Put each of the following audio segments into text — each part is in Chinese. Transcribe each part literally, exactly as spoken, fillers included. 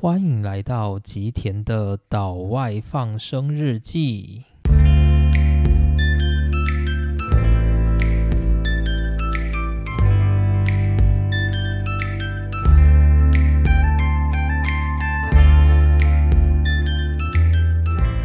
欢迎来到吉田的岛外放生日记。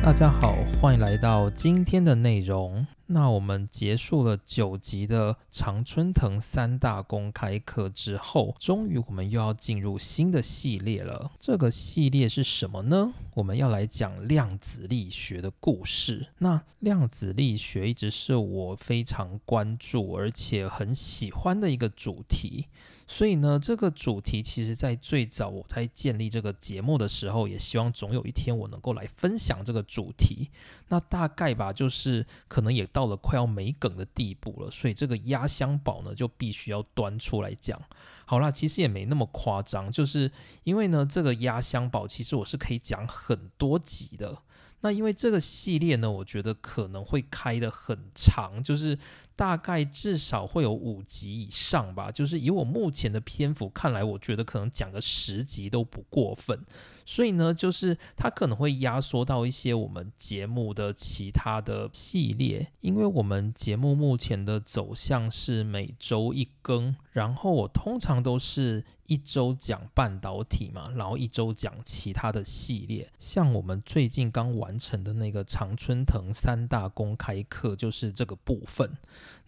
大家好，欢迎来到今天的内容。那我们结束了九集的常春藤三大公开课之后，终于我们又要进入新的系列了。这个系列是什么呢？我们要来讲量子力学的故事。那量子力学一直是我非常关注而且很喜欢的一个主题，所以呢，这个主题其实在最早我在建立这个节目的时候，也希望总有一天我能够来分享这个主题。那大概吧，就是可能也到了快要没梗的地步了，所以这个压箱宝呢，就必须要端出来讲。好啦，其实也没那么夸张，就是因为呢，这个压箱宝其实我是可以讲很多集的。那因为这个系列呢，我觉得可能会开得很长，就是大概至少会有五集以上吧，就是以我目前的篇幅看来，我觉得可能讲个十集都不过分。所以呢，就是它可能会压缩到一些我们节目的其他的系列，因为我们节目目前的走向是每周一更，然后我通常都是一周讲半导体嘛，然后一周讲其他的系列。像我们最近刚完成的那个常春藤三大公开课就是这个部分。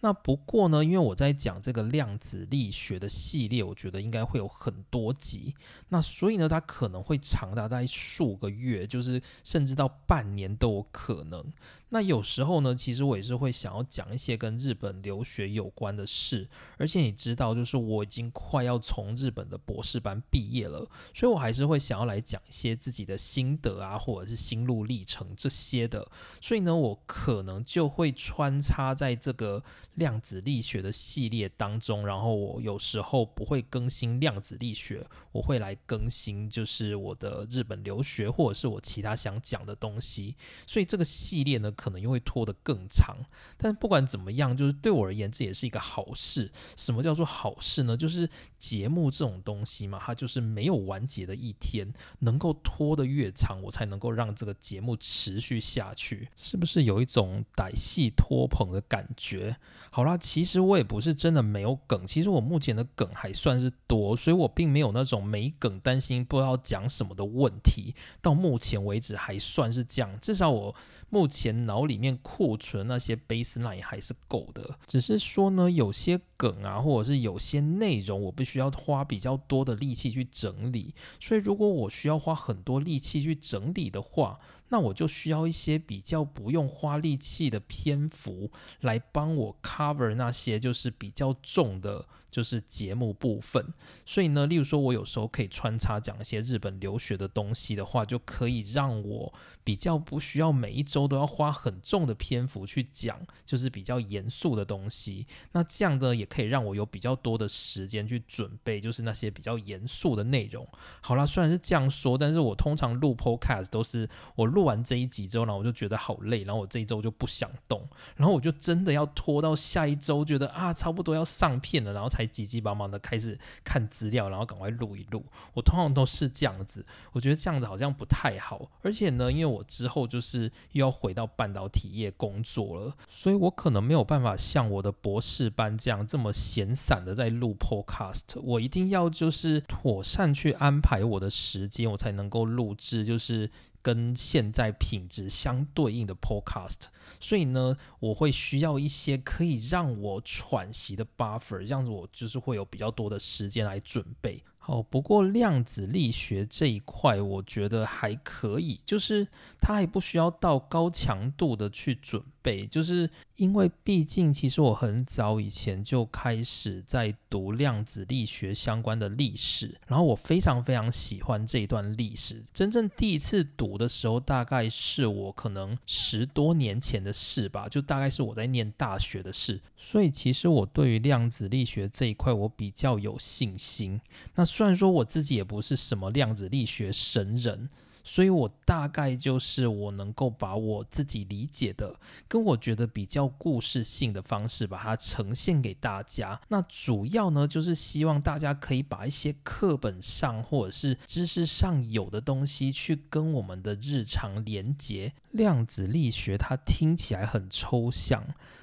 那不过呢，因为我在讲这个量子力学的系列，我觉得应该会有很多集，那所以呢，它可能会长达大概数个月，就是甚至到半年都有可能。那有时候呢，其实我也是会想要讲一些跟日本留学有关的事，而且你知道，就是我已经快要从日本的博士班毕业了，所以我还是会想要来讲一些自己的心得啊，或者是心路历程这些的。所以呢，我可能就会穿插在这个量子力学的系列当中，然后我有时候不会更新量子力学，我会来更新就是我的日本留学或者是我其他想讲的东西，所以这个系列呢可能又会拖得更长。但不管怎么样，就是对我而言这也是一个好事。什么叫做好事呢？就是节目这种东西嘛，它就是没有完结的一天，能够拖得越长，我才能够让这个节目持续下去。是不是有一种歹戏拖棚的感觉？好啦，其实我也不是真的没有梗，其实我目前的梗还算是多，所以我并没有那种没梗担心不知道讲什么的问题，到目前为止还算是这样。至少我目前脑里面库存那些 baseline 还是够的，只是说呢，有些梗啊或者是有些内容我必须要花比较多的力气去整理，所以如果我需要花很多力气去整理的话，那我就需要一些比较不用花力气的篇幅来帮我 cover 那些就是比较重的就是节目部分。所以呢，例如说我有时候可以穿插讲一些日本留学的东西的话，就可以让我比较不需要每一周都要花很重的篇幅去讲就是比较严肃的东西。那这样呢，也可以让我有比较多的时间去准备就是那些比较严肃的内容。好啦，虽然是这样说，但是我通常录 podcast 都是我录完这一集之后，然后我就觉得好累，然后我这一周就不想动，然后我就真的要拖到下一周，觉得啊差不多要上片了，然后才急急忙忙的开始看资料，然后赶快录一录。我通常都是这样子，我觉得这样子好像不太好。而且呢，因为我之后就是又要回到半导体业工作了，所以我可能没有办法像我的博士班这样这么闲散的在录 podcast。 我一定要就是妥善去安排我的时间，我才能够录制就是跟现在品质相对应的 podcast。 所以呢，我会需要一些可以让我喘息的 buffer， 这样子我就是会有比较多的时间来准备。好，不过量子力学这一块我觉得还可以，就是它还不需要到高强度的去准备，就是因为毕竟其实我很早以前就开始在读量子力学相关的历史，然后我非常非常喜欢这一段历史。真正第一次读的时候大概是我可能十多年前的事吧，就大概是我在念大学的事，所以其实我对于量子力学这一块我比较有信心。那虽然说我自己也不是什么量子力学神人，所以我大概就是我能够把我自己理解的跟跟我觉得比较故事性的方式把它呈现给大家。那主要呢就是希望大家可以把一些课本上或者是知识上有的东西去跟我们的日常连结。量子力学它听起来很抽象，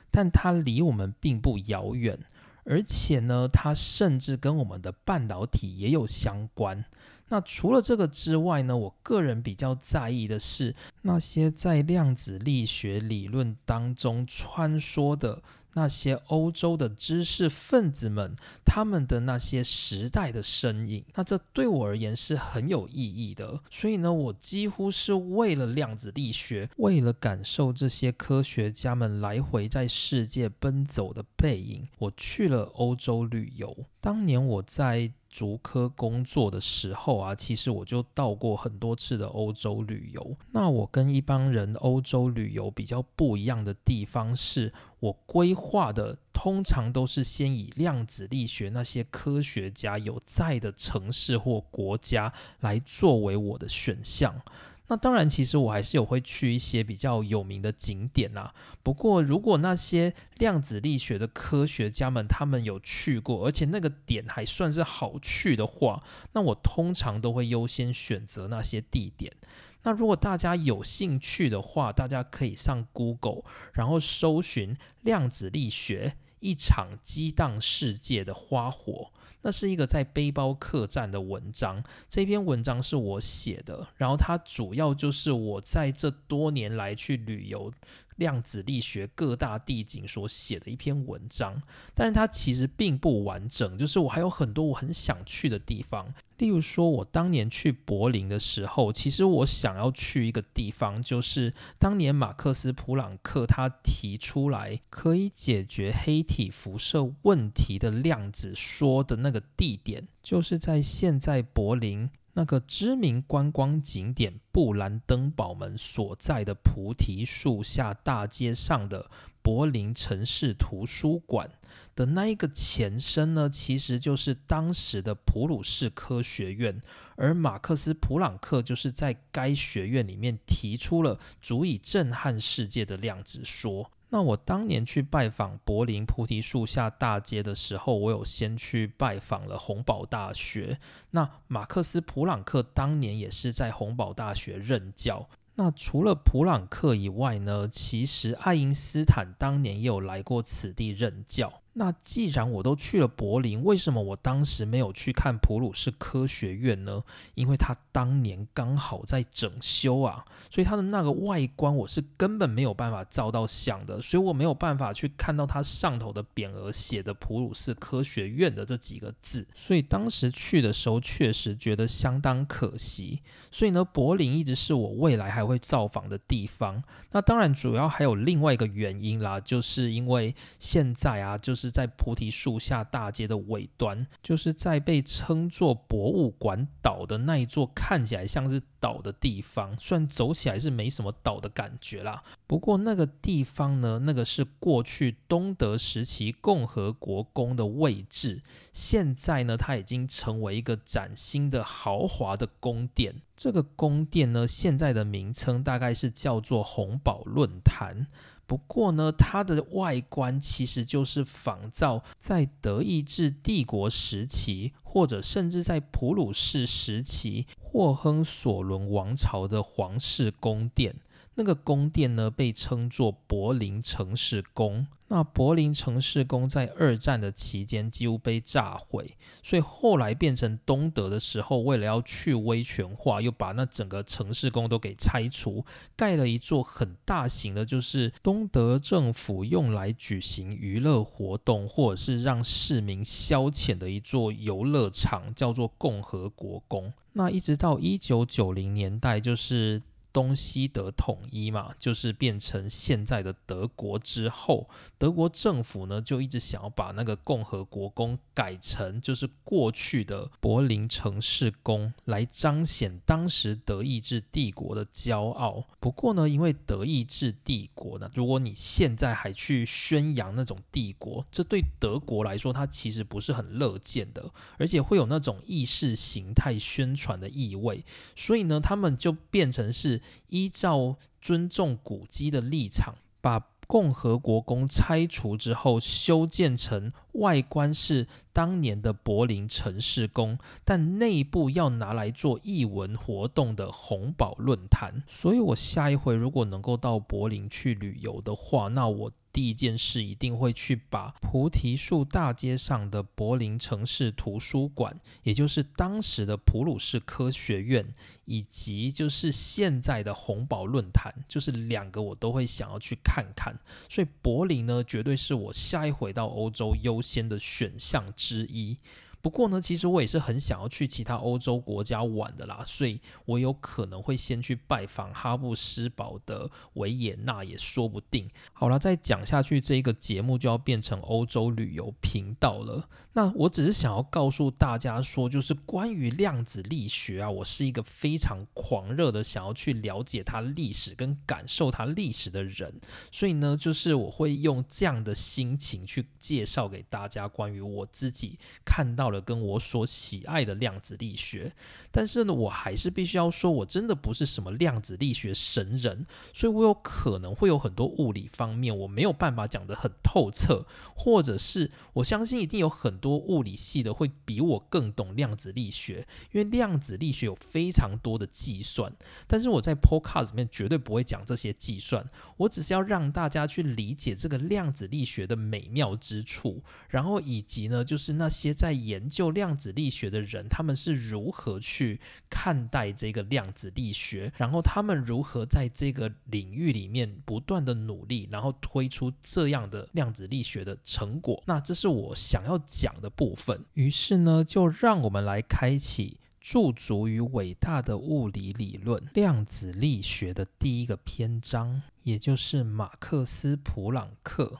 但它离我们并不遥远，而且呢它甚至跟我们的半导体也有相关。那除了这个之外呢，我个人比较在意的是那些在量子力学理论当中穿梭的那些欧洲的知识分子们，他们的那些时代的身影。那这对我而言是很有意义的，所以呢我几乎是为了量子力学，为了感受这些科学家们来回在世界奔走的背影，我去了欧洲旅游。当年我在竹科工作的时候啊，其实我就到过很多次的欧洲旅游。那我跟一般人欧洲旅游比较不一样的地方是，我规划的通常都是先以量子力学那些科学家有在的城市或国家来作为我的选项。那当然其实我还是有会去一些比较有名的景点啊，不过如果那些量子力学的科学家们他们有去过，而且那个点还算是好去的话，那我通常都会优先选择那些地点。那如果大家有兴趣的话，大家可以上 Google 然后搜寻量子力学一场激荡世界的花火，那是一个在背包客栈的文章。这篇文章是我写的，然后它主要就是我在这多年来去旅游量子力学各大地景所写的一篇文章，但是它其实并不完整，就是我还有很多我很想去的地方。例如说我当年去柏林的时候，其实我想要去一个地方，就是当年马克思普朗克他提出来可以解决黑体辐射问题的量子说的那个地点，就是在现在柏林那个知名观光景点布兰登堡门所在的菩提树下大街上的柏林城市图书馆的那一个前身呢，其实就是当时的普鲁士科学院，而马克思普朗克就是在该学院里面提出了足以震撼世界的量子说。那我当年去拜访柏林菩提树下大街的时候，我有先去拜访了洪堡大学。那马克思普朗克当年也是在洪堡大学任教。那除了普朗克以外呢，其实爱因斯坦当年也有来过此地任教。那既然我都去了柏林，为什么我当时没有去看普鲁士科学院呢？因为它当年刚好在整修啊，所以它的那个外观我是根本没有办法照到相的，所以我没有办法去看到它上头的匾额写的普鲁士科学院的这几个字，所以当时去的时候确实觉得相当可惜。所以呢，柏林一直是我未来还会造访的地方。那当然主要还有另外一个原因啦，就是因为现在啊，就是在菩提树下大街的尾端，就是在被称作博物馆岛的那一座看起来像是岛的地方，虽然走起来是没什么岛的感觉啦，不过那个地方呢，那个是过去东德时期共和国宫的位置，现在呢它已经成为一个崭新的豪华的宫殿。这个宫殿呢，现在的名称大概是叫做洪堡论坛。不过呢，它的外观其实就是仿照在德意志帝国时期，或者甚至在普鲁士时期霍亨索伦王朝的皇室宫殿。那个宫殿呢，被称作柏林城市宫。那柏林城市宫在二战的期间几乎被炸毁，所以后来变成东德的时候，为了要去威权化，又把那整个城市宫都给拆除，盖了一座很大型的，就是东德政府用来举行娱乐活动或者是让市民消遣的一座游乐场，叫做共和国宫。那一直到一九九零年代，就是东西德统一嘛，就是变成现在的德国之后，德国政府呢就一直想要把那个共和国宫改成就是过去的柏林城市宫，来彰显当时德意志帝国的骄傲。不过呢，因为德意志帝国呢，如果你现在还去宣扬那种帝国，这对德国来说它其实不是很乐见的，而且会有那种意识形态宣传的意味，所以呢他们就变成是依照尊重古迹的立场，把共和国宫拆除之后修建成外观是当年的柏林城市宫，但内部要拿来做艺文活动的洪堡论坛。所以我下一回如果能够到柏林去旅游的话，那我第一件事一定会去把菩提树大街上的柏林城市图书馆，也就是当时的普鲁士科学院，以及就是现在的洪堡论坛，就是两个我都会想要去看看。所以柏林呢，绝对是我下一回到欧洲优先的选项之一。不过呢，其实我也是很想要去其他欧洲国家玩的啦，所以我有可能会先去拜访哈布斯堡的维也纳也说不定。好啦，再讲下去这个节目就要变成欧洲旅游频道了。那我只是想要告诉大家说，就是关于量子力学啊，我是一个非常狂热的想要去了解它历史跟感受它历史的人，所以呢，就是我会用这样的心情去介绍给大家关于我自己看到了跟我所喜爱的量子力学。但是呢，我还是必须要说，我真的不是什么量子力学神人，所以我有可能会有很多物理方面我没有办法讲得很透彻，或者是我相信一定有很多物理系的会比我更懂量子力学，因为量子力学有非常多的计算，但是我在 podcast 里面绝对不会讲这些计算，我只是要让大家去理解这个量子力学的美妙之处，然后以及呢，就是那些在研研究量子力学的人，他们是如何去看待这个量子力学，然后他们如何在这个领域里面不断的努力，然后推出这样的量子力学的成果。那这是我想要讲的部分。于是呢，就让我们来开启驻足于伟大的物理理论量子力学的第一个篇章，也就是马克思·普朗克。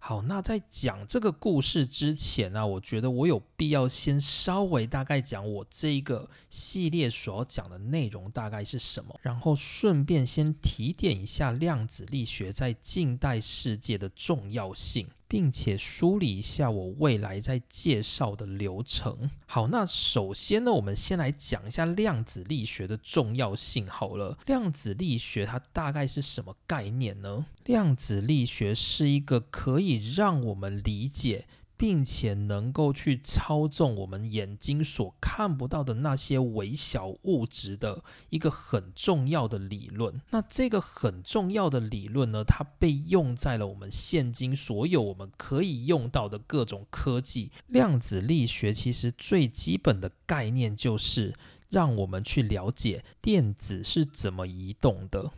好，那在讲这个故事之前啊，我觉得我有必要先稍微大概讲我这个系列所要讲的内容大概是什么，然后顺便先提点一下量子力学在近代世界的重要性，并且梳理一下我未来在介绍的流程。好，那首先呢，我们先来讲一下量子力学的重要性好了。量子力学它大概是什么概念呢？量子力学是一个可以让我们理解并且能够去操纵我们眼睛所看不到的那些微小物质的一个很重要的理论。那这个很重要的理论呢，它被用在了我们现今所有我们可以用到的各种科技。量子力学其实最基本的概念就是让我们去了解电子是怎么移动的。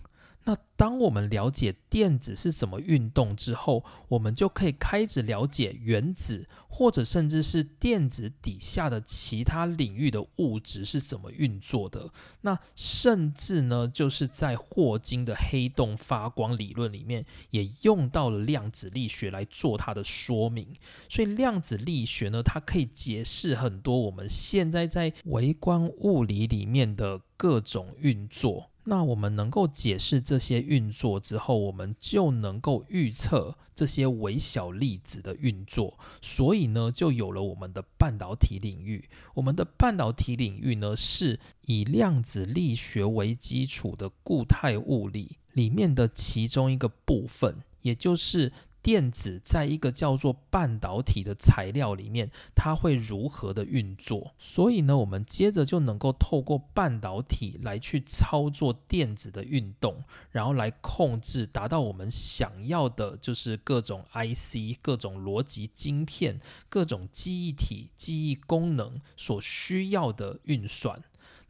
那当我们了解电子是怎么运动之后，我们就可以开始了解原子，或者甚至是电子底下的其他领域的物质是怎么运作的。那甚至呢，就是在霍金的黑洞发光理论里面也用到了量子力学来做它的说明。所以量子力学呢，它可以解释很多我们现在在微观物理里面的各种运作。那我们能够解释这些运作之后，我们就能够预测这些微小粒子的运作，所以呢，就有了我们的半导体领域。我们的半导体领域呢，是以量子力学为基础的固态物理里面的其中一个部分，也就是电子在一个叫做半导体的材料里面，它会如何的运作。所以呢，我们接着就能够透过半导体来去操作电子的运动，然后来控制，达到我们想要的，就是各种 I C、各种逻辑晶片、各种记忆体、记忆功能所需要的运算。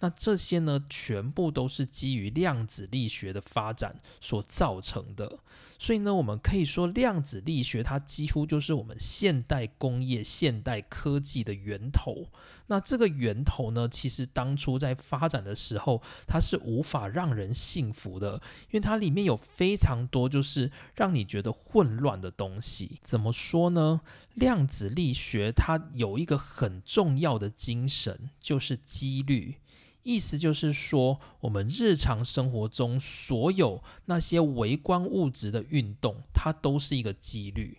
那这些呢，全部都是基于量子力学的发展所造成的。所以呢，我们可以说量子力学它几乎就是我们现代工业、现代科技的源头。那这个源头呢，其实当初在发展的时候，它是无法让人信服的，因为它里面有非常多就是让你觉得混乱的东西。怎么说呢？量子力学它有一个很重要的精神，就是几率。意思就是说，我们日常生活中所有那些微观物质的运动，它都是一个几率。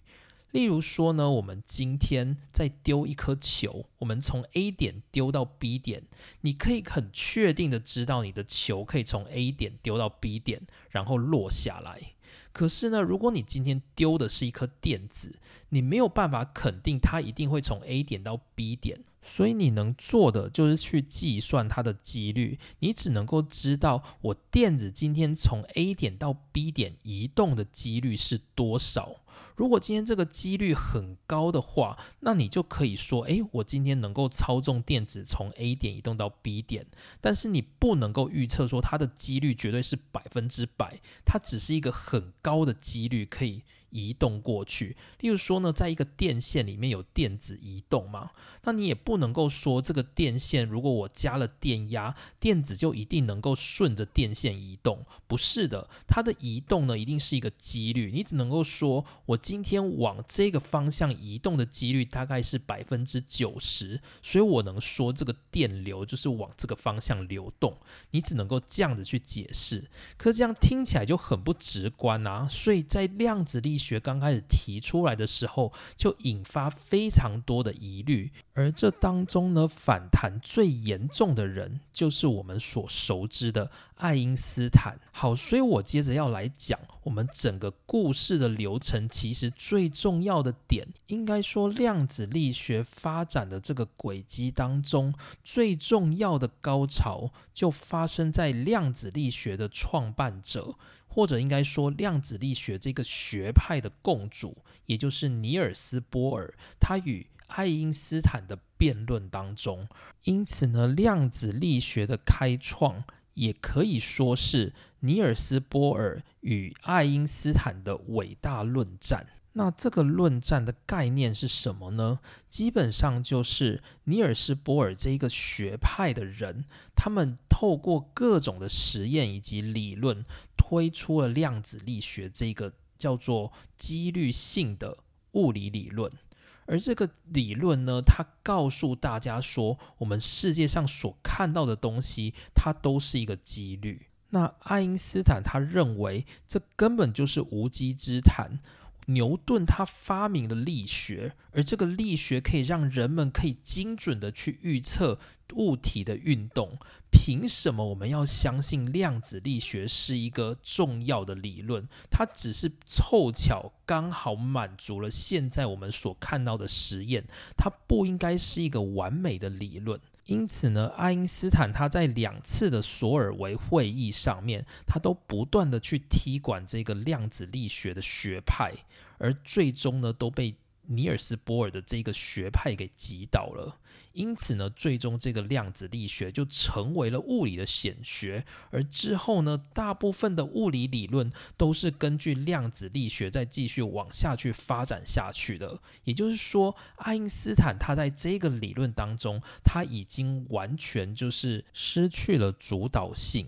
例如说呢，我们今天在丢一颗球，我们从 A 点丢到 B 点，你可以很确定的知道你的球可以从 A 点丢到 B 点，然后落下来。可是呢，如果你今天丢的是一颗电子，你没有办法肯定它一定会从 A 点到 B 点，所以你能做的就是去计算它的几率。你只能够知道我电子今天从 A 点到 B 点移动的几率是多少。如果今天这个几率很高的话，那你就可以说，诶，我今天能够操纵电子从 A 点移动到 B 点，但是你不能够预测说它的几率绝对是百分之百，它只是一个很高的几率可以移动过去。例如说呢，在一个电线里面有电子移动嘛，那你也不能够说这个电线如果我加了电压，电子就一定能够顺着电线移动，不是的，它的移动呢一定是一个几率，你只能够说我今天往这个方向移动的几率大概是 百分之九十， 所以我能说这个电流就是往这个方向流动，你只能够这样子去解释。可这样听起来就很不直观啊，所以在量子力学刚开始提出来的时候就引发非常多的疑虑，而这当中呢，反弹最严重的人就是我们所熟知的爱因斯坦。好，所以我接着要来讲我们整个故事的流程，其实最重要的点，应该说量子力学发展的这个轨迹当中，最重要的高潮就发生在量子力学的创办者，或者应该说量子力学这个学派的共主，也就是尼尔斯·波尔，他与爱因斯坦的辩论当中。因此呢，量子力学的开创也可以说是尼尔斯·波尔与爱因斯坦的伟大论战。那这个论战的概念是什么呢？基本上就是尼尔斯·波尔这一个学派的人，他们透过各种的实验以及理论，推出了量子力学这个叫做几率性的物理理论。而这个理论呢，它告诉大家说，我们世界上所看到的东西，它都是一个几率。那爱因斯坦他认为，这根本就是无稽之谈。牛顿他发明了力学，而这个力学可以让人们可以精准的去预测物体的运动，凭什么我们要相信量子力学是一个重要的理论？它只是凑巧刚好满足了现在我们所看到的实验，它不应该是一个完美的理论。因此呢，爱因斯坦他在两次的索尔维会议上面，他都不断的去踢馆这个量子力学的学派，而最终呢都被尼尔斯·波尔的这个学派给击倒了。因此呢，最终这个量子力学就成为了物理的显学，而之后呢，大部分的物理理论都是根据量子力学再继续往下去发展下去的。也就是说，爱因斯坦他在这个理论当中，他已经完全就是失去了主导性。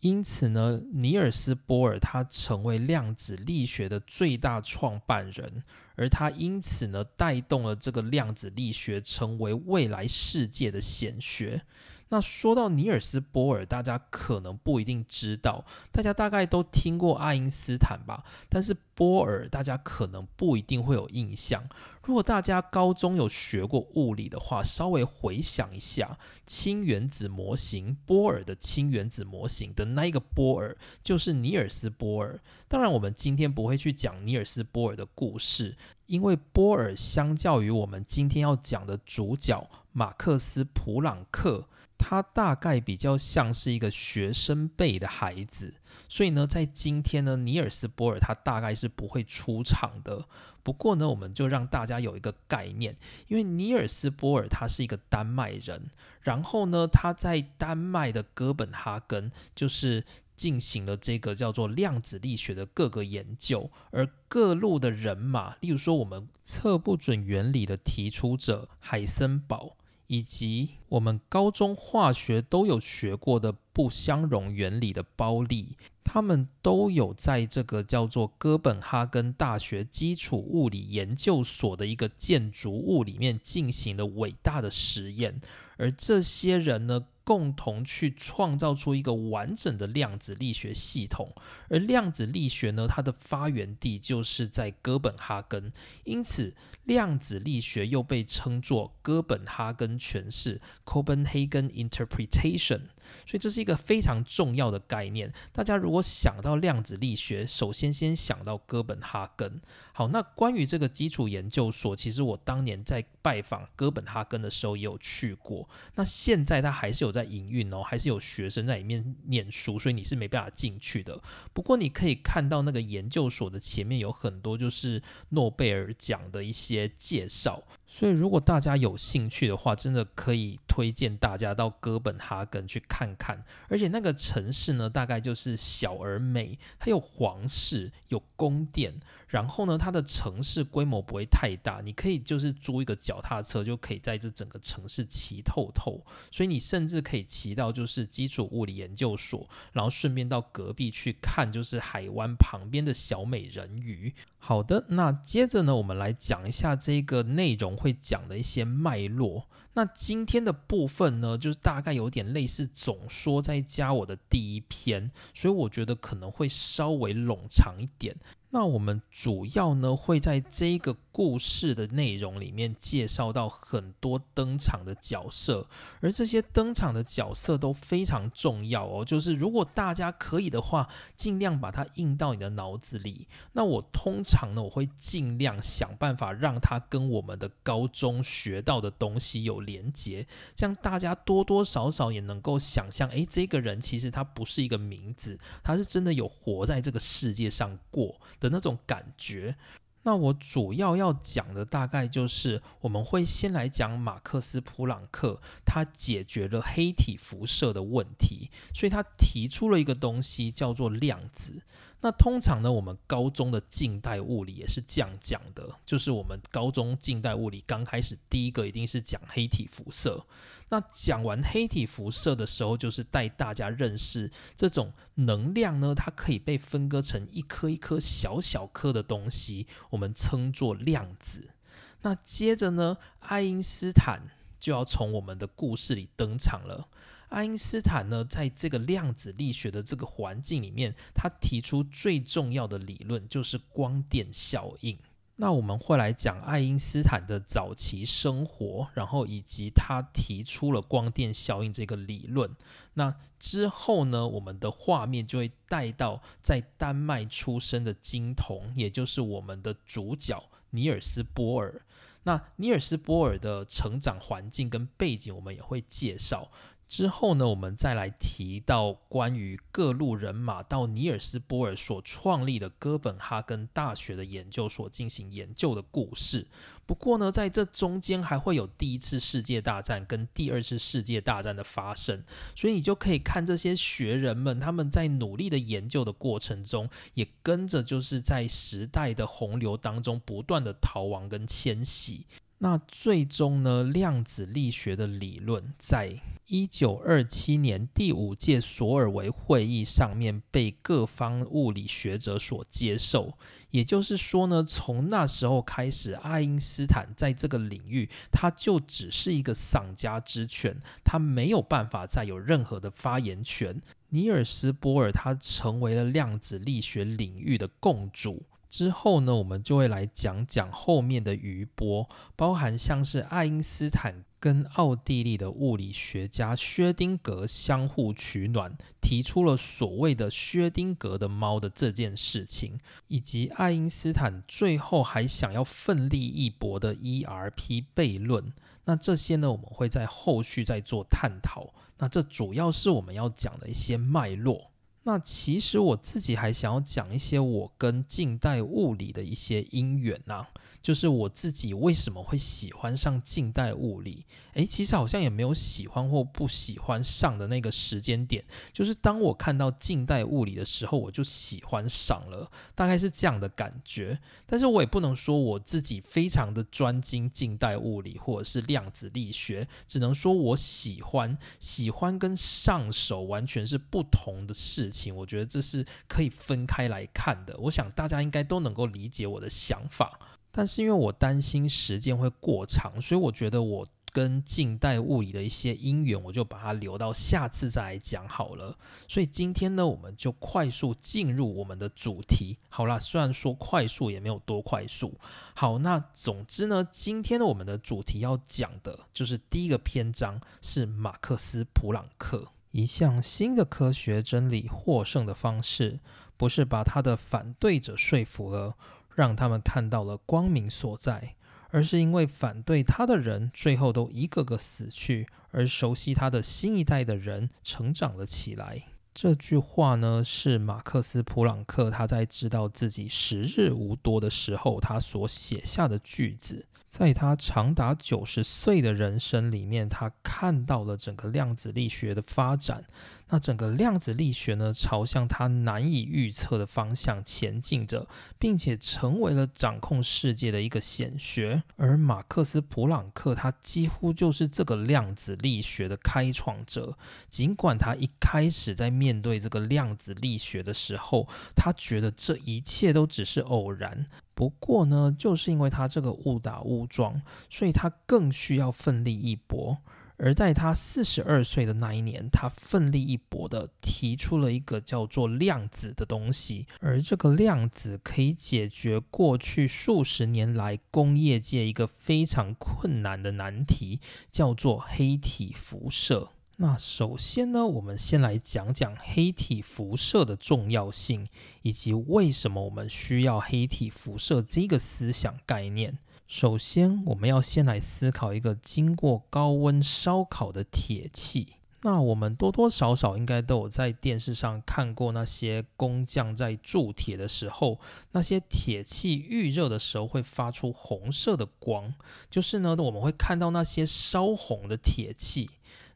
因此呢，尼尔斯·波尔他成为量子力学的最大创办人，而他因此呢，带动了这个量子力学成为未来世界的显学。那说到尼尔斯·波尔，大家可能不一定知道，大家大概都听过爱因斯坦吧，但是波尔大家可能不一定会有印象。如果大家高中有学过物理的话，稍微回想一下氢原子模型，波尔的氢原子模型的那一个波尔就是尼尔斯·波尔。当然我们今天不会去讲尼尔斯·波尔的故事，因为波尔相较于我们今天要讲的主角马克思·普朗克，他大概比较像是一个学生辈的孩子，所以呢，在今天呢，尼尔斯·波尔他大概是不会出场的。不过呢，我们就让大家有一个概念，因为尼尔斯·波尔他是一个丹麦人，然后呢，他在丹麦的哥本哈根就是进行了这个叫做量子力学的各个研究，而各路的人马，例如说我们测不准原理的提出者海森堡，以及我们高中化学都有学过的不相容原理的包利，他们都有在这个叫做哥本哈根大学基础物理研究所的一个建筑物里面进行了伟大的实验。而这些人呢，共同去创造出一个完整的量子力学系统。而量子力学呢，它的发源地就是在哥本哈根，因此量子力学又被称作哥本哈根诠释 （Copenhagen Interpretation）。所以这是一个非常重要的概念。大家如果想到量子力学，首先先想到哥本哈根。好，那关于这个基础研究所，其实我当年在拜访哥本哈根的时候也有去过。那现在它还是有在营运哦，还是有学生在里面念书，所以你是没办法进去的。不过你可以看到那个研究所的前面有很多就是诺贝尔奖的一些介绍。所以如果大家有兴趣的话，真的可以推荐大家到哥本哈根去看看。而且那个城市呢，大概就是小而美，它有皇室，有宫殿，然后呢它的城市规模不会太大，你可以就是租一个脚踏车就可以在这整个城市骑透透。所以你甚至可以骑到就是基础物理研究所，然后顺便到隔壁去看就是海湾旁边的小美人鱼。好的，那接着呢我们来讲一下这个内容会讲的一些脉络。那今天的部分呢，就是大概有点类似总说再加我的第一篇，所以我觉得可能会稍微冗长一点。那我们主要呢会在这个故事的内容里面介绍到很多登场的角色，而这些登场的角色都非常重要哦。就是如果大家可以的话，尽量把它印到你的脑子里。那我通常呢，我会尽量想办法让它跟我们的高中学到的东西有连结，这样大家多多少少也能够想象，哎，这个人其实他不是一个名字，他是真的有活在这个世界上过的那种感觉。那我主要要讲的大概就是我们会先来讲马克思·普朗克，他解决了黑体辐射的问题，所以他提出了一个东西叫做量子。那通常呢，我们高中的近代物理也是这样讲的，就是我们高中近代物理刚开始第一个一定是讲黑体辐射。那讲完黑体辐射的时候，就是带大家认识这种能量呢，它可以被分割成一颗一颗小小颗的东西，我们称作量子。那接着呢，爱因斯坦就要从我们的故事里登场了。爱因斯坦呢，在这个量子力学的这个环境里面，他提出最重要的理论就是光电效应。那我们会来讲爱因斯坦的早期生活，然后以及他提出了光电效应这个理论。那之后呢，我们的画面就会带到在丹麦出生的金童，也就是我们的主角尼尔斯·波尔。那尼尔斯·波尔的成长环境跟背景，我们也会介绍。之后呢，我们再来提到关于各路人马到尼尔斯·波尔所创立的哥本哈根大学的研究所进行研究的故事。不过呢，在这中间还会有第一次世界大战跟第二次世界大战的发生，所以你就可以看这些学人们他们在努力的研究的过程中，也跟着就是在时代的洪流当中不断的逃亡跟迁徙。那最终呢，量子力学的理论在一九二七年第五届索尔维会议上面被各方物理学者所接受。也就是说呢，从那时候开始，爱因斯坦在这个领域他就只是一个丧家之犬，他没有办法再有任何的发言权。尼尔斯·波尔他成为了量子力学领域的共主。之后呢，我们就会来讲讲后面的余波，包含像是爱因斯坦跟奥地利的物理学家薛丁格相互取暖，提出了所谓的薛丁格的猫的这件事情，以及爱因斯坦最后还想要奋力一搏的 E R P 悖论。那这些呢，我们会在后续再做探讨。那这主要是我们要讲的一些脉络。那其实我自己还想要讲一些我跟近代物理的一些因缘啊，就是我自己为什么会喜欢上近代物理。诶，其实好像也没有喜欢或不喜欢上的那个时间点，就是当我看到近代物理的时候，我就喜欢上了，大概是这样的感觉。但是我也不能说我自己非常的专精近代物理或者是量子力学，只能说我喜欢，喜欢跟上手完全是不同的事情。我觉得这是可以分开来看的，我想大家应该都能够理解我的想法。但是因为我担心时间会过长，所以我觉得我跟近代物理的一些因缘，我就把它留到下次再来讲好了。所以今天呢，我们就快速进入我们的主题。好啦，虽然说快速也没有多快速。好，那总之呢，今天我们的主题要讲的就是第一个篇章是马克思·普朗克。一项新的科学真理获胜的方式，不是把他的反对者说服了，让他们看到了光明所在，而是因为反对他的人最后都一个个死去，而熟悉他的新一代的人成长了起来。这句话呢，是马克思·普朗克他在知道自己时日无多的时候他所写下的句子。在他长达九十岁的人生里面，他看到了整个量子力学的发展。那整个量子力学呢，朝向他难以预测的方向前进着，并且成为了掌控世界的一个显学。而马克思·普朗克他几乎就是这个量子力学的开创者。尽管他一开始在面对这个量子力学的时候，他觉得这一切都只是偶然。不过呢，就是因为他这个误打误撞，所以他更需要奋力一搏。而在他四十二岁的那一年，他奋力一搏的提出了一个叫做量子的东西。而这个量子可以解决过去数十年来工业界一个非常困难的难题，叫做黑体辐射。那首先呢，我们先来讲讲黑体辐射的重要性，以及为什么我们需要黑体辐射这个思想概念。首先，我们要先来思考一个经过高温烧烤的铁器。那我们多多少少应该都有在电视上看过那些工匠在铸铁的时候，那些铁器预热的时候会发出红色的光，就是呢，我们会看到那些烧红的铁器。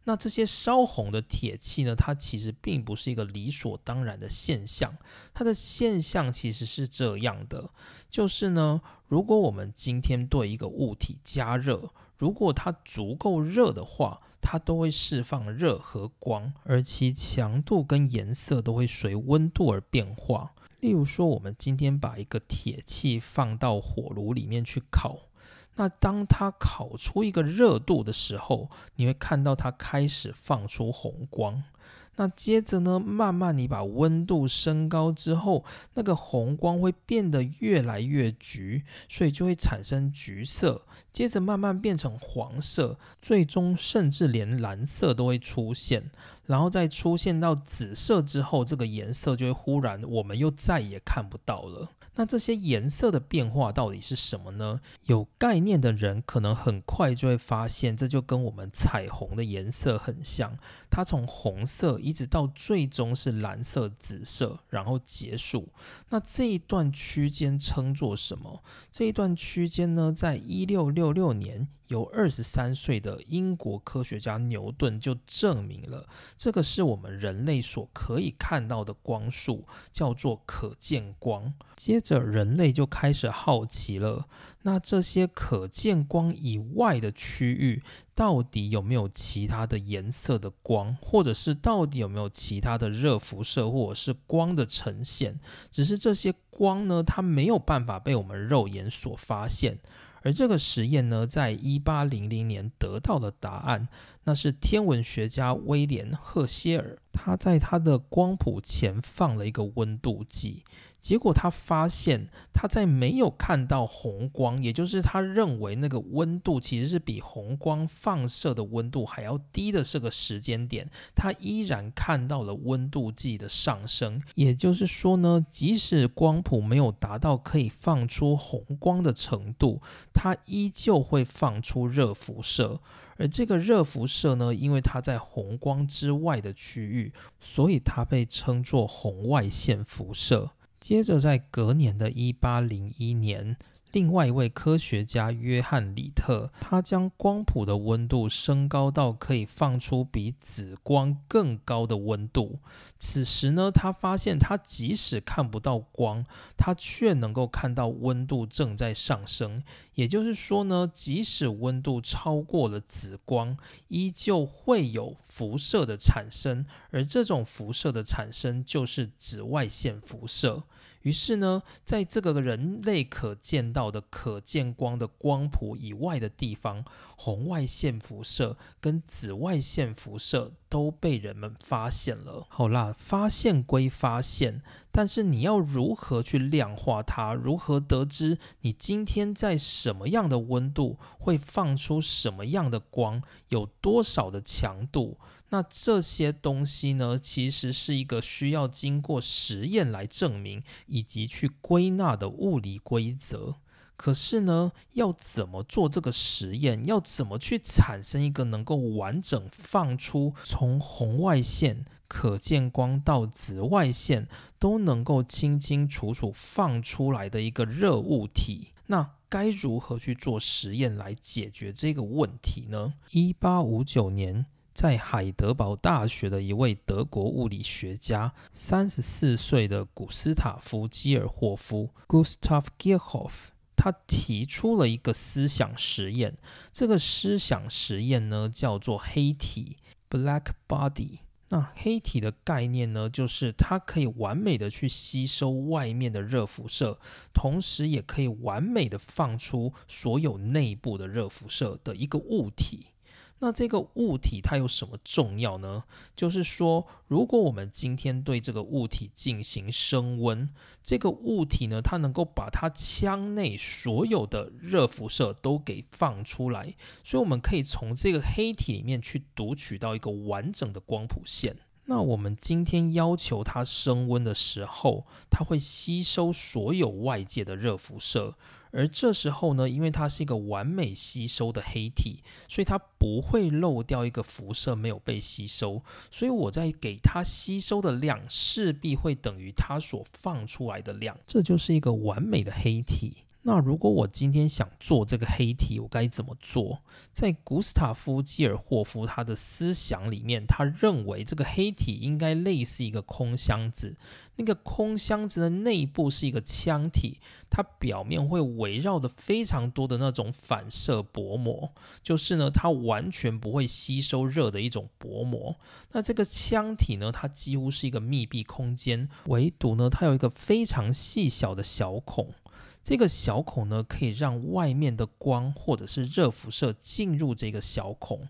那这些烧红的铁器呢，它其实并不是一个理所当然的现象。它的现象其实是这样的，就是呢，如果我们今天对一个物体加热，如果它足够热的话，它都会释放热和光，而其强度跟颜色都会随温度而变化。例如说，我们今天把一个铁器放到火炉里面去烤，那当它烤出一个热度的时候，你会看到它开始放出红光。那接着呢，慢慢你把温度升高之后，那个红光会变得越来越橘，所以就会产生橘色，接着慢慢变成黄色，最终甚至连蓝色都会出现。然后再出现到紫色之后，这个颜色就会忽然我们又再也看不到了。那这些颜色的变化到底是什么呢？有概念的人可能很快就会发现，这就跟我们彩虹的颜色很像，它从红色一直到最终是蓝色、紫色，然后结束。那这一段区间称作什么？这一段区间呢，在一六六六年由二十三岁的英国科学家牛顿就证明了，这个是我们人类所可以看到的光束，叫做可见光。接着人类就开始好奇了，那这些可见光以外的区域到底有没有其他的颜色的光，或者是到底有没有其他的热辐射或者是光的呈现。只是这些光呢，它没有办法被我们肉眼所发现。而这个实验呢，在一八零零年得到了答案，那是天文学家威廉·赫歇尔，他在他的光谱前放了一个温度计，结果他发现他在没有看到红光，也就是他认为那个温度其实是比红光放射的温度还要低的这个时间点，他依然看到了温度计的上升。也就是说呢，即使光谱没有达到可以放出红光的程度，它依旧会放出热辐射。而这个热辐射呢，因为它在红光之外的区域，所以它被称作红外线辐射。接着在隔年的一八零一年，另外一位科学家约翰·里特，他将光谱的温度升高到可以放出比紫光更高的温度。此时呢，他发现他即使看不到光，他却能够看到温度正在上升。也就是说呢，即使温度超过了紫光，依旧会有辐射的产生，而这种辐射的产生就是紫外线辐射。于是呢，在这个人类可见到到的可见光的光谱以外的地方，红外线辐射跟紫外线辐射都被人们发现了。好啦，发现归发现，但是你要如何去量化它，如何得知你今天在什么样的温度会放出什么样的光，有多少的强度，那这些东西呢，其实是一个需要经过实验来证明以及去归纳的物理规则。可是呢，要怎么做这个实验，要怎么去产生一个能够完整放出从红外线可见光到紫外线都能够清清楚楚放出来的一个热物体，那该如何去做实验来解决这个问题呢？一八五九年，在海德堡大学的一位德国物理学家三十四岁的古斯塔夫·基尔霍夫 Gustav Kirchhoff，他提出了一个思想实验。这个思想实验呢，叫做黑体 （Black Body）。那黑体的概念呢，就是它可以完美的去吸收外面的热辐射，同时也可以完美的放出所有内部的热辐射的一个物体。那这个物体它有什么重要呢？就是说，如果我们今天对这个物体进行升温，这个物体呢，它能够把它腔内所有的热辐射都给放出来，所以我们可以从这个黑体里面去读取到一个完整的光谱线。那我们今天要求它升温的时候，它会吸收所有外界的热辐射，而这时候呢，因为它是一个完美吸收的黑体，所以它不会漏掉一个辐射没有被吸收，所以我在给它吸收的量势必会等于它所放出来的量，这就是一个完美的黑体。那如果我今天想做这个黑体，我该怎么做？在古斯塔夫·基尔霍夫他的思想里面，他认为这个黑体应该类似一个空箱子，那个空箱子的内部是一个腔体，它表面会围绕着非常多的那种反射薄膜，就是呢，它完全不会吸收热的一种薄膜。那这个腔体呢，它几乎是一个密闭空间，唯独呢，它有一个非常细小的小孔。这个小孔呢，可以让外面的光或者是热辐射进入这个小孔。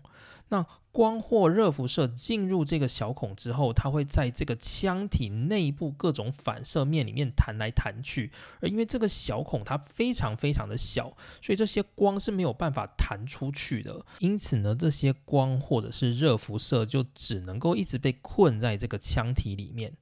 那光或热辐射进入这个小孔之后，它会在这个腔体内部各种反射面里面弹来弹去，而因为这个小孔它非常非常的小，所以这些光是没有办法弹出去的，因此呢，这些光或者是热辐射就只能够一直被困在这个腔体里面。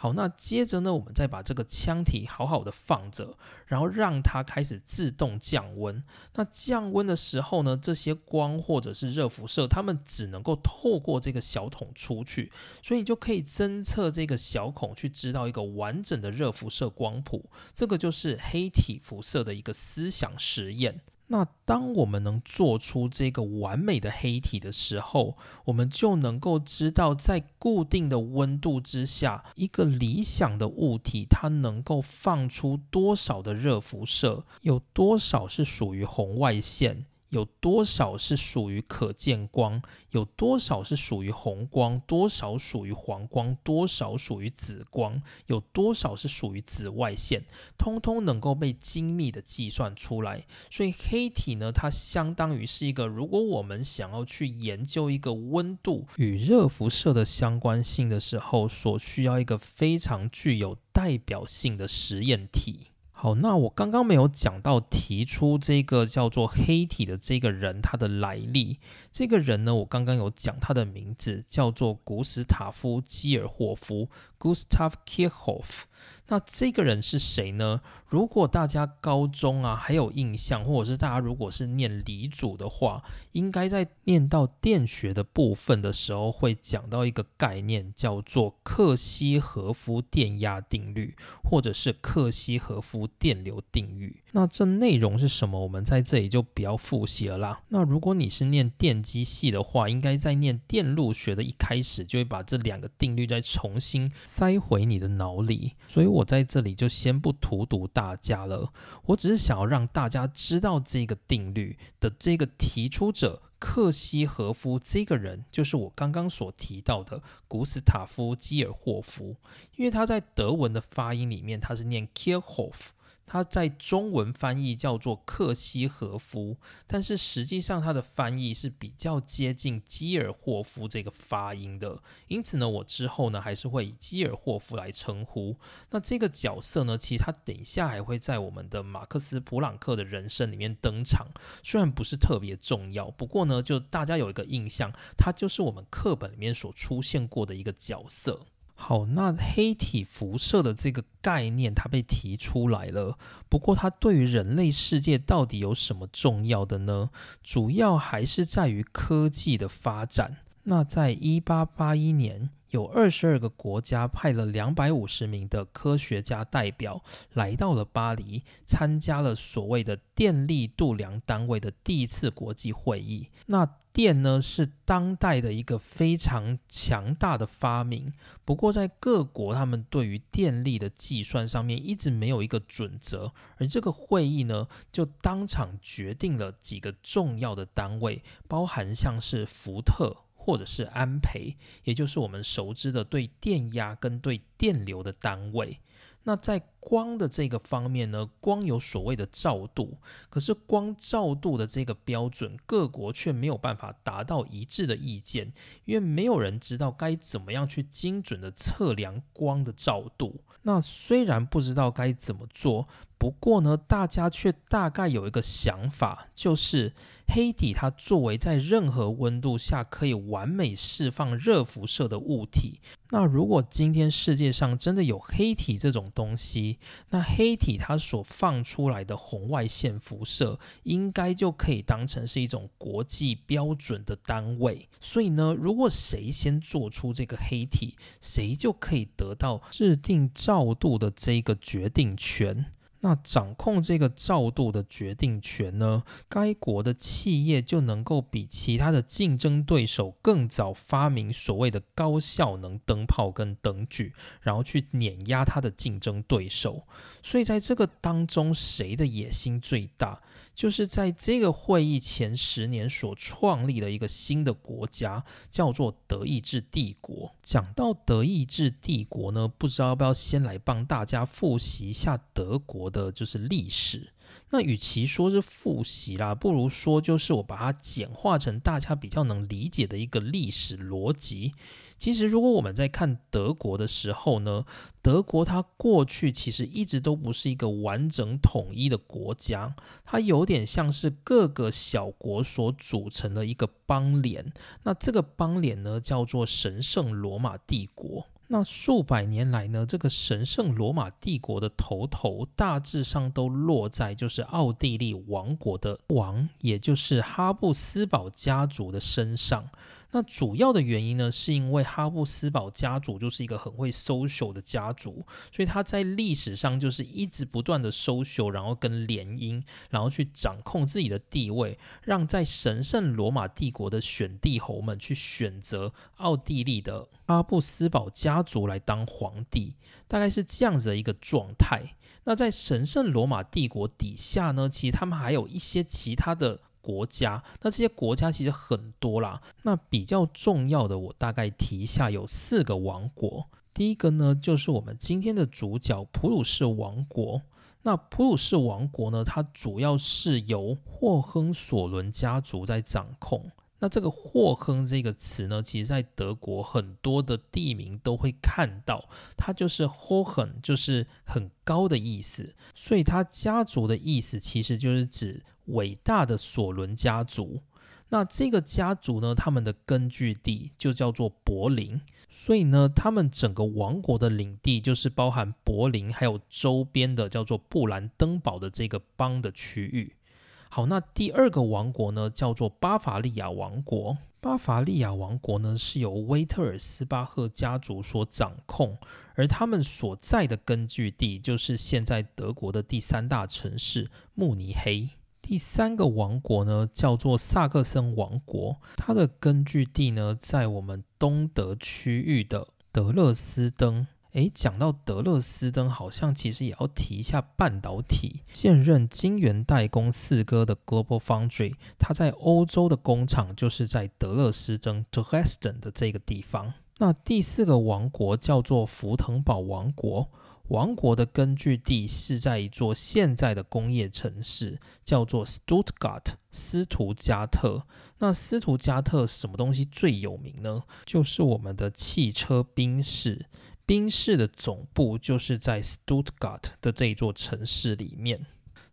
好，那接着呢，我们再把这个腔体好好的放着，然后让它开始自动降温。那降温的时候呢，这些光或者是热辐射，它们只能够透过这个小孔出去，所以你就可以侦测这个小孔，去知道一个完整的热辐射光谱。这个就是黑体辐射的一个思想实验。那当我们能做出这个完美的黑体的时候，我们就能够知道在固定的温度之下，一个理想的物体它能够放出多少的热辐射，有多少是属于红外线，有多少是属于可见光，有多少是属于红光，多少属于黄光，多少属于紫光，有多少是属于紫外线，通通能够被精密的计算出来。所以黑体呢，它相当于是一个，如果我们想要去研究一个温度与热辐射的相关性的时候，所需要一个非常具有代表性的实验体。好，那我刚刚没有讲到提出这个叫做黑体的这个人他的来历。这个人呢，我刚刚有讲他的名字叫做古斯塔夫·基尔霍夫 Gustav Kirchhoff。那这个人是谁呢？如果大家高中啊还有印象，或者是大家如果是念理组的话，应该在念到电学的部分的时候会讲到一个概念，叫做克西荷夫电压定律，或者是克西荷夫电流定律。那这内容是什么，我们在这里就不要复习了啦。那如果你是念电机系的话，应该在念电路学的一开始就会把这两个定律再重新塞回你的脑里，所以我在这里就先不荼毒大家了。我只是想要让大家知道这个定律的这个提出者克西荷夫这个人，就是我刚刚所提到的古斯塔夫·基尔霍夫。因为他在德文的发音里面他是念 Kirchhoff，它在中文翻译叫做克西和夫，但是实际上它的翻译是比较接近基尔霍夫这个发音的，因此呢我之后呢还是会以基尔霍夫来称呼。那这个角色呢，其实他等一下还会在我们的马克思普朗克的人生里面登场，虽然不是特别重要，不过呢就大家有一个印象，他就是我们课本里面所出现过的一个角色。好，那黑体辐射的这个概念它被提出来了，不过它对于人类世界到底有什么重要的呢？主要还是在于科技的发展。那在一八八一年，有二十二个国家派了两百五十名的科学家代表来到了巴黎，参加了所谓的电力度量单位的第一次国际会议。那电呢是当代的一个非常强大的发明，不过在各国他们对于电力的计算上面一直没有一个准则，而这个会议呢就当场决定了几个重要的单位，包含像是伏特或者是安培，也就是我们熟知的对电压跟对电流的单位。那在光的这个方面呢，光有所谓的照度，可是光照度的这个标准，各国却没有办法达到一致的意见，因为没有人知道该怎么样去精准的测量光的照度。那虽然不知道该怎么做，不过呢，大家却大概有一个想法，就是黑体它作为在任何温度下可以完美释放热辐射的物体，那如果今天世界上真的有黑体这种东西，那黑体它所放出来的红外线辐射应该就可以当成是一种国际标准的单位。所以呢，如果谁先做出这个黑体，谁就可以得到制定照度的这个决定权。那掌控这个照度的决定权呢，该国的企业就能够比其他的竞争对手更早发明所谓的高效能灯泡跟灯具，然后去碾压它的竞争对手。所以在这个当中，谁的野心最大？就是在这个会议前十年所创立的一个新的国家，叫做德意志帝国。讲到德意志帝国呢，不知道要不要先来帮大家复习一下德国的就是历史。那与其说是复习啦，不如说就是我把它简化成大家比较能理解的一个历史逻辑。其实如果我们在看德国的时候呢，德国它过去其实一直都不是一个完整统一的国家，它有点像是各个小国所组成的一个邦联。那这个邦联呢叫做神圣罗马帝国。那数百年来呢，这个神圣罗马帝国的头头大致上都落在就是奥地利王国的王，也就是哈布斯堡家族的身上。那主要的原因呢，是因为哈布斯堡家族就是一个很会 social 的家族，所以他在历史上就是一直不断的 social， 然后跟联姻，然后去掌控自己的地位，让在神圣罗马帝国的选帝侯们去选择奥地利的哈布斯堡家族来当皇帝，大概是这样子的一个状态。那在神圣罗马帝国底下呢，其实他们还有一些其他的国家，那这些国家其实很多啦。那比较重要的，我大概提一下，有四个王国。第一个呢，就是我们今天的主角普鲁士王国。那普鲁士王国呢，它主要是由霍亨索伦家族在掌控。那这个霍亨这个词呢，其实在德国很多的地名都会看到，它就是霍亨，就是很高的意思，所以它家族的意思其实就是指伟大的索伦家族。那这个家族呢，他们的根据地就叫做柏林，所以呢，他们整个王国的领地就是包含柏林还有周边的叫做布兰登堡的这个邦的区域。好，那第二个王国呢，叫做巴伐利亚王国。巴伐利亚王国呢，是由威特尔斯巴赫家族所掌控，而他们所在的根据地就是现在德国的第三大城市慕尼黑。第三个王国呢，叫做萨克森王国，它的根据地呢，在我们东德区域的德勒斯登。诶，讲到德勒斯登，好像其实也要提一下半导体。现任晶圆代工四哥的 Global Foundry， 它在欧洲的工厂就是在德勒斯登 Dresden 的这个地方。那第四个王国叫做福腾堡王国，王国的根据地是在一座现在的工业城市，叫做 Stuttgart 斯图加特。那斯图加特什么东西最有名呢？就是我们的汽车宾士，宾士的总部就是在 Stuttgart 的这一座城市里面。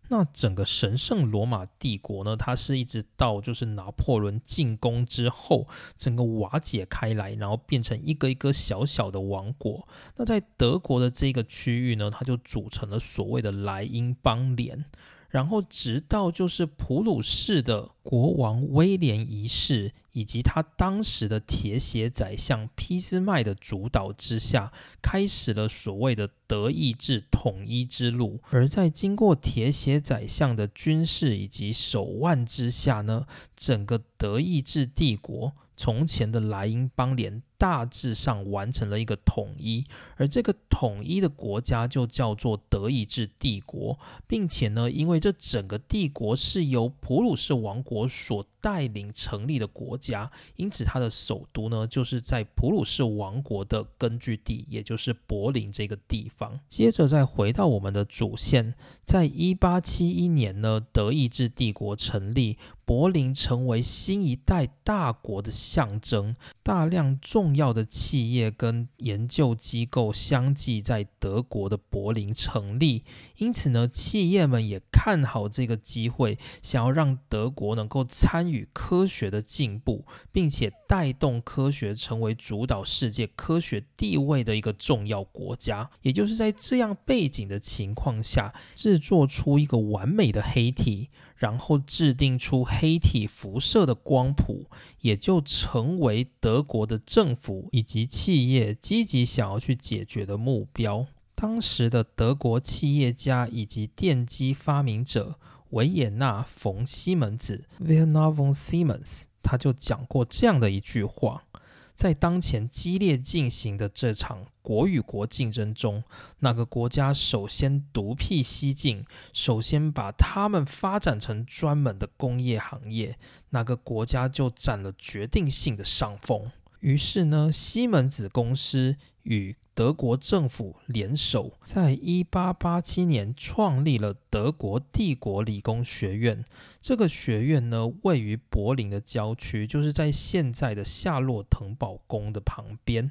那整个神圣罗马帝国呢，它是一直到就是拿破仑进攻之后，整个瓦解开来，然后变成一个一个小小的王国。那在德国的这个区域呢，它就组成了所谓的莱茵邦联。然后直到就是普鲁士的国王威廉一世以及他当时的铁血宰相俾斯麦的主导之下，开始了所谓的德意志统一之路。而在经过铁血宰相的军事以及手腕之下呢，整个德意志帝国从前的莱茵邦联大致上完成了一个统一，而这个统一的国家就叫做德意志帝国，并且呢，因为这整个帝国是由普鲁士王国所带领成立的国家，因此它的首都呢就是在普鲁士王国的根据地，也就是柏林这个地方。接着再回到我们的主线，在一八七一年呢，德意志帝国成立，柏林成为新一代大国的象征，大量重要的企业跟研究机构相继在德国的柏林成立，因此呢，企业们也看好这个机会，想要让德国能够参与科学的进步，并且带动科学成为主导世界科学地位的一个重要国家。也就是在这样背景的情况下，制作出一个完美的黑体，然后制定出黑体辐射的光谱，也就成为德国的政府以及企业积极想要去解决的目标。当时的德国企业家以及电机发明者维也纳冯西门子 Vienna von Siemens， 他就讲过这样的一句话：在当前激烈进行的这场国与国竞争中，那个国家首先独辟蹊径，首先把他们发展成专门的工业行业，那个国家就占了决定性的上风。于是呢，西门子公司与德国政府联手，在一八八七年创立了德国帝国理工学院。这个学院呢，位于柏林的郊区，就是在现在的夏洛滕堡宫的旁边。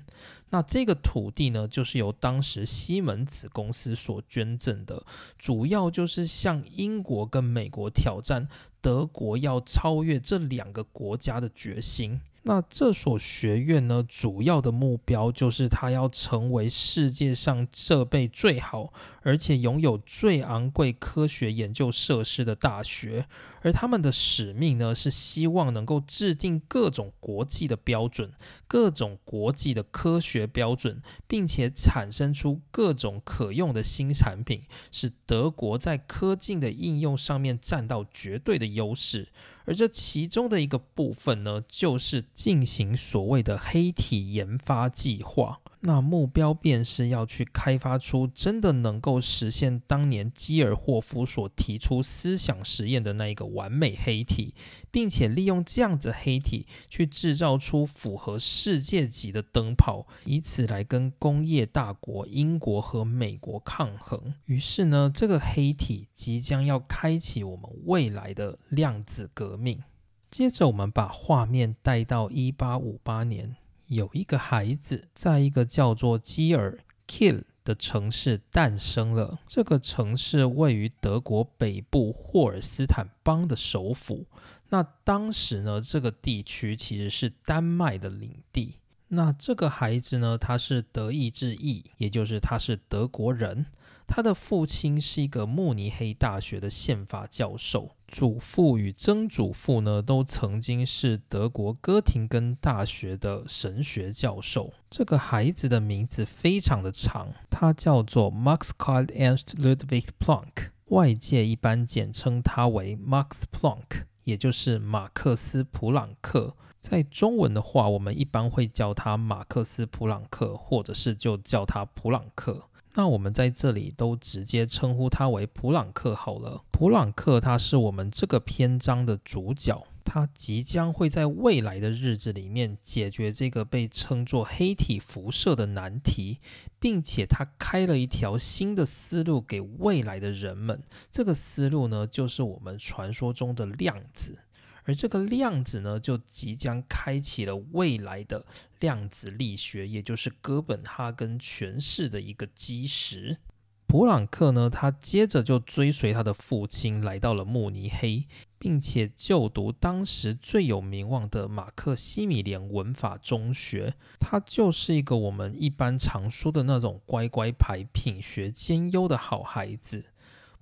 那这个土地呢，就是由当时西门子公司所捐赠的，主要就是向英国跟美国挑战德国要超越这两个国家的决心。那这所学院呢，主要的目标就是它要成为世界上设备最好，而且拥有最昂贵科学研究设施的大学。而他们的使命呢，是希望能够制定各种国际的标准，各种国际的科学标准，并且产生出各种可用的新产品，使德国在科技的应用上面占到绝对的优势。而这其中的一个部分呢，就是进行所谓的黑体研发计划。那目标便是要去开发出真的能够实现当年基尔霍夫所提出思想实验的那一个完美黑体，并且利用这样子黑体去制造出符合世界级的灯泡，以此来跟工业大国英国和美国抗衡。于是呢，这个黑体即将要开启我们未来的量子革命。接着我们把画面带到一八五八年，有一个孩子在一个叫做基尔 Kiel 的城市诞生了。这个城市位于德国北部霍尔斯坦邦的首府。那当时呢，这个地区其实是丹麦的领地。那这个孩子呢，他是德意志裔，也就是他是德国人。他的父亲是一个慕尼黑大学的宪法教授，祖父与曾祖父呢都曾经是德国哥廷根大学的神学教授。这个孩子的名字非常的长，他叫做 Max Karl Ernst Ludwig Planck， 外界一般简称他为 Max Planck， 也就是马克思普朗克。在中文的话，我们一般会叫他马克思普朗克，或者是就叫他普朗克。那我们在这里都直接称呼他为普朗克好了。普朗克他是我们这个篇章的主角，它即将会在未来的日子里面解决这个被称作黑体辐射的难题，并且它开了一条新的思路给未来的人们。这个思路呢，就是我们传说中的量子，而这个量子呢，就即将开启了未来的量子力学，也就是哥本哈根诠释的一个基石。普朗克呢，他接着就追随他的父亲来到了慕尼黑，并且就读当时最有名望的马克西米连文法中学。他就是一个我们一般常说的那种乖乖牌、品学兼优的好孩子。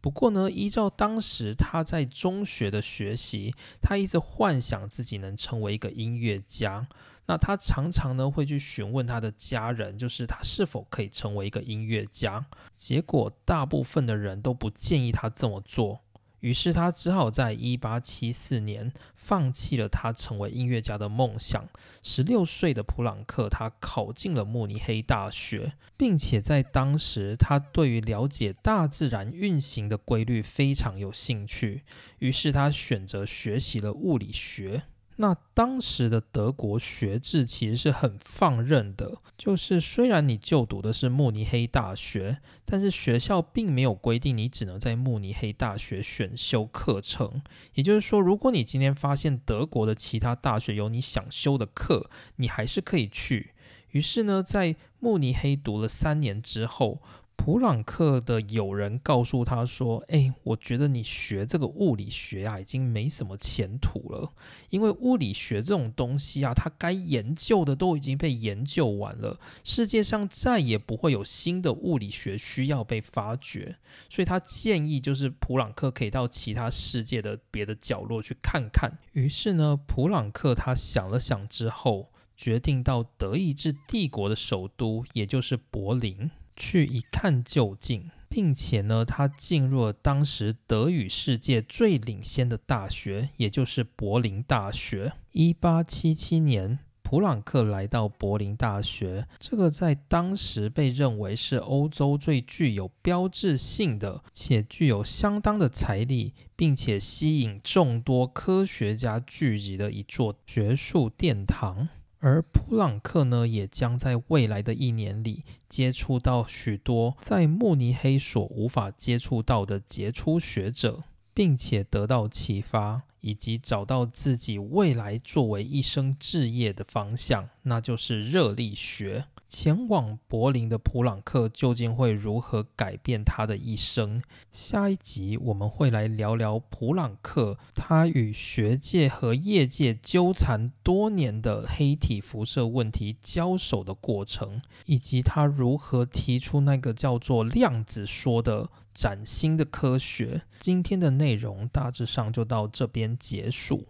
不过呢，依照当时他在中学的学习，他一直幻想自己能成为一个音乐家。那他常常呢会去询问他的家人，就是他是否可以成为一个音乐家。结果大部分的人都不建议他这么做，于是他只好在一八七四年放弃了他成为音乐家的梦想。十六岁的普朗克，他考进了慕尼黑大学，并且在当时他对于了解大自然运行的规律非常有兴趣，于是他选择学习了物理学。那当时的德国学制其实是很放任的，就是虽然你就读的是慕尼黑大学，但是学校并没有规定你只能在慕尼黑大学选修课程。也就是说，如果你今天发现德国的其他大学有你想修的课，你还是可以去。于是呢，在慕尼黑读了三年之后，普朗克的友人告诉他说，诶，我觉得你学这个物理学啊，已经没什么前途了，因为物理学这种东西啊，它该研究的都已经被研究完了，世界上再也不会有新的物理学需要被发掘。所以他建议就是普朗克可以到其他世界的别的角落去看看。于是呢，普朗克他想了想之后，决定到德意志帝国的首都，也就是柏林去一看究竟，并且呢，他进入了当时德语世界最领先的大学，也就是柏林大学。一八七七年，普朗克来到柏林大学，这个在当时被认为是欧洲最具有标志性的，且具有相当的财力，并且吸引众多科学家聚集的一座学术殿堂。而普朗克呢，也将在未来的一年里接触到许多在慕尼黑所无法接触到的杰出学者，并且得到启发，以及找到自己未来作为一生志业的方向，那就是热力学。前往柏林的普朗克究竟会如何改变他的一生？下一集我们会来聊聊普朗克他与学界和业界纠缠多年的黑体辐射问题交手的过程，以及他如何提出那个叫做量子说的崭新的科学。今天的内容大致上就到这边结束。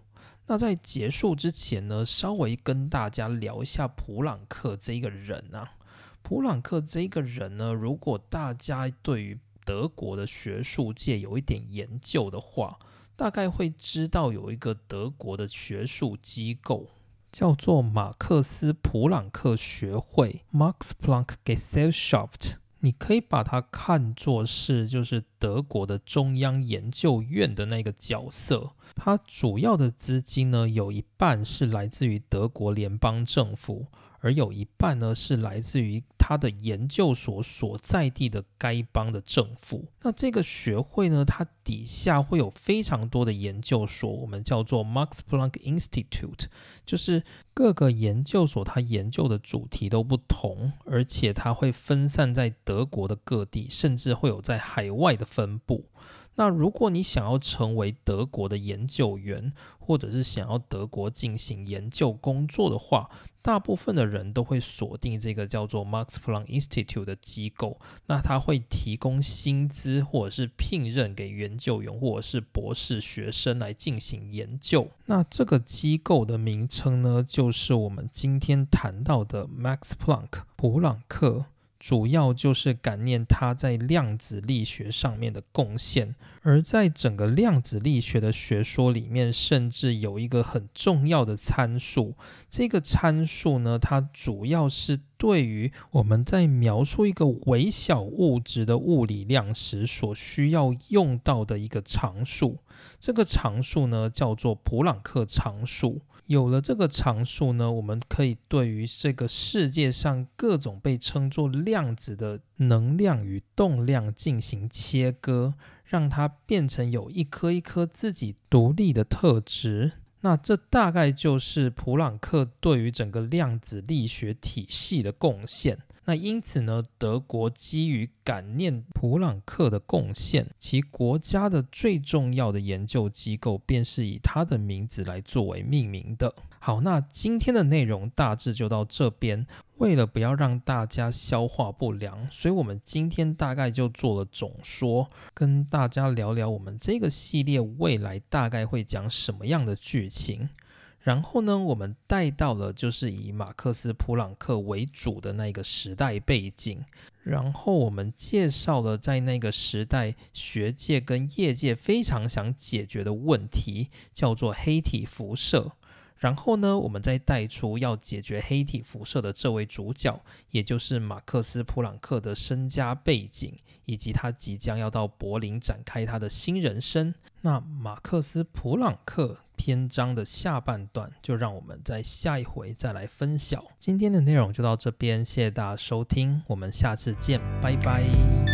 那在结束之前呢，稍微跟大家聊一下普朗克这个人啊。普朗克这个人呢，如果大家对于德国的学术界有一点研究的话，大概会知道有一个德国的学术机构叫做马克思普朗克学会 Max Planck Gesellschaft， 你可以把它看作是就是德国的中央研究院的那个角色。它主要的资金呢，有一半是来自于德国联邦政府，而有一半呢是来自于它的研究所所在地的该邦的政府。那这个学会呢，它底下会有非常多的研究所，我们叫做 Max Planck Institute， 就是各个研究所它研究的主题都不同，而且它会分散在德国的各地，甚至会有在海外的分布。那如果你想要成为德国的研究员，或者是想要德国进行研究工作的话，大部分的人都会锁定这个叫做 Max Planck Institute 的机构。那它会提供薪资或者是聘任给研究员或者是博士学生来进行研究。那这个机构的名称呢，就是我们今天谈到的 Max Planck 普朗克，主要就是感念他在量子力学上面的贡献。而在整个量子力学的学说里面，甚至有一个很重要的参数，这个参数呢，它主要是对于我们在描述一个微小物质的物理量时所需要用到的一个常数。这个常数呢叫做普朗克常数。有了这个常数呢，我们可以对于这个世界上各种被称作量子的能量与动量进行切割，让它变成有一颗一颗自己独立的特质。那这大概就是普朗克对于整个量子力学体系的贡献。那因此呢，德国基于感念普朗克的贡献，其国家的最重要的研究机构便是以他的名字来作为命名的。好，那今天的内容大致就到这边。为了不要让大家消化不良，所以我们今天大概就做了总说，跟大家聊聊我们这个系列未来大概会讲什么样的剧情。然后呢，我们带到了就是以马克思普朗克为主的那个时代背景，然后我们介绍了在那个时代学界跟业界非常想解决的问题，叫做黑体辐射。然后呢，我们再带出要解决黑体辐射的这位主角，也就是马克思普朗克的身家背景，以及他即将要到柏林展开他的新人生。那马克思普朗克篇章的下半段，就让我们在下一回再来分晓。今天的内容就到这边，谢谢大家收听，我们下次见，拜拜。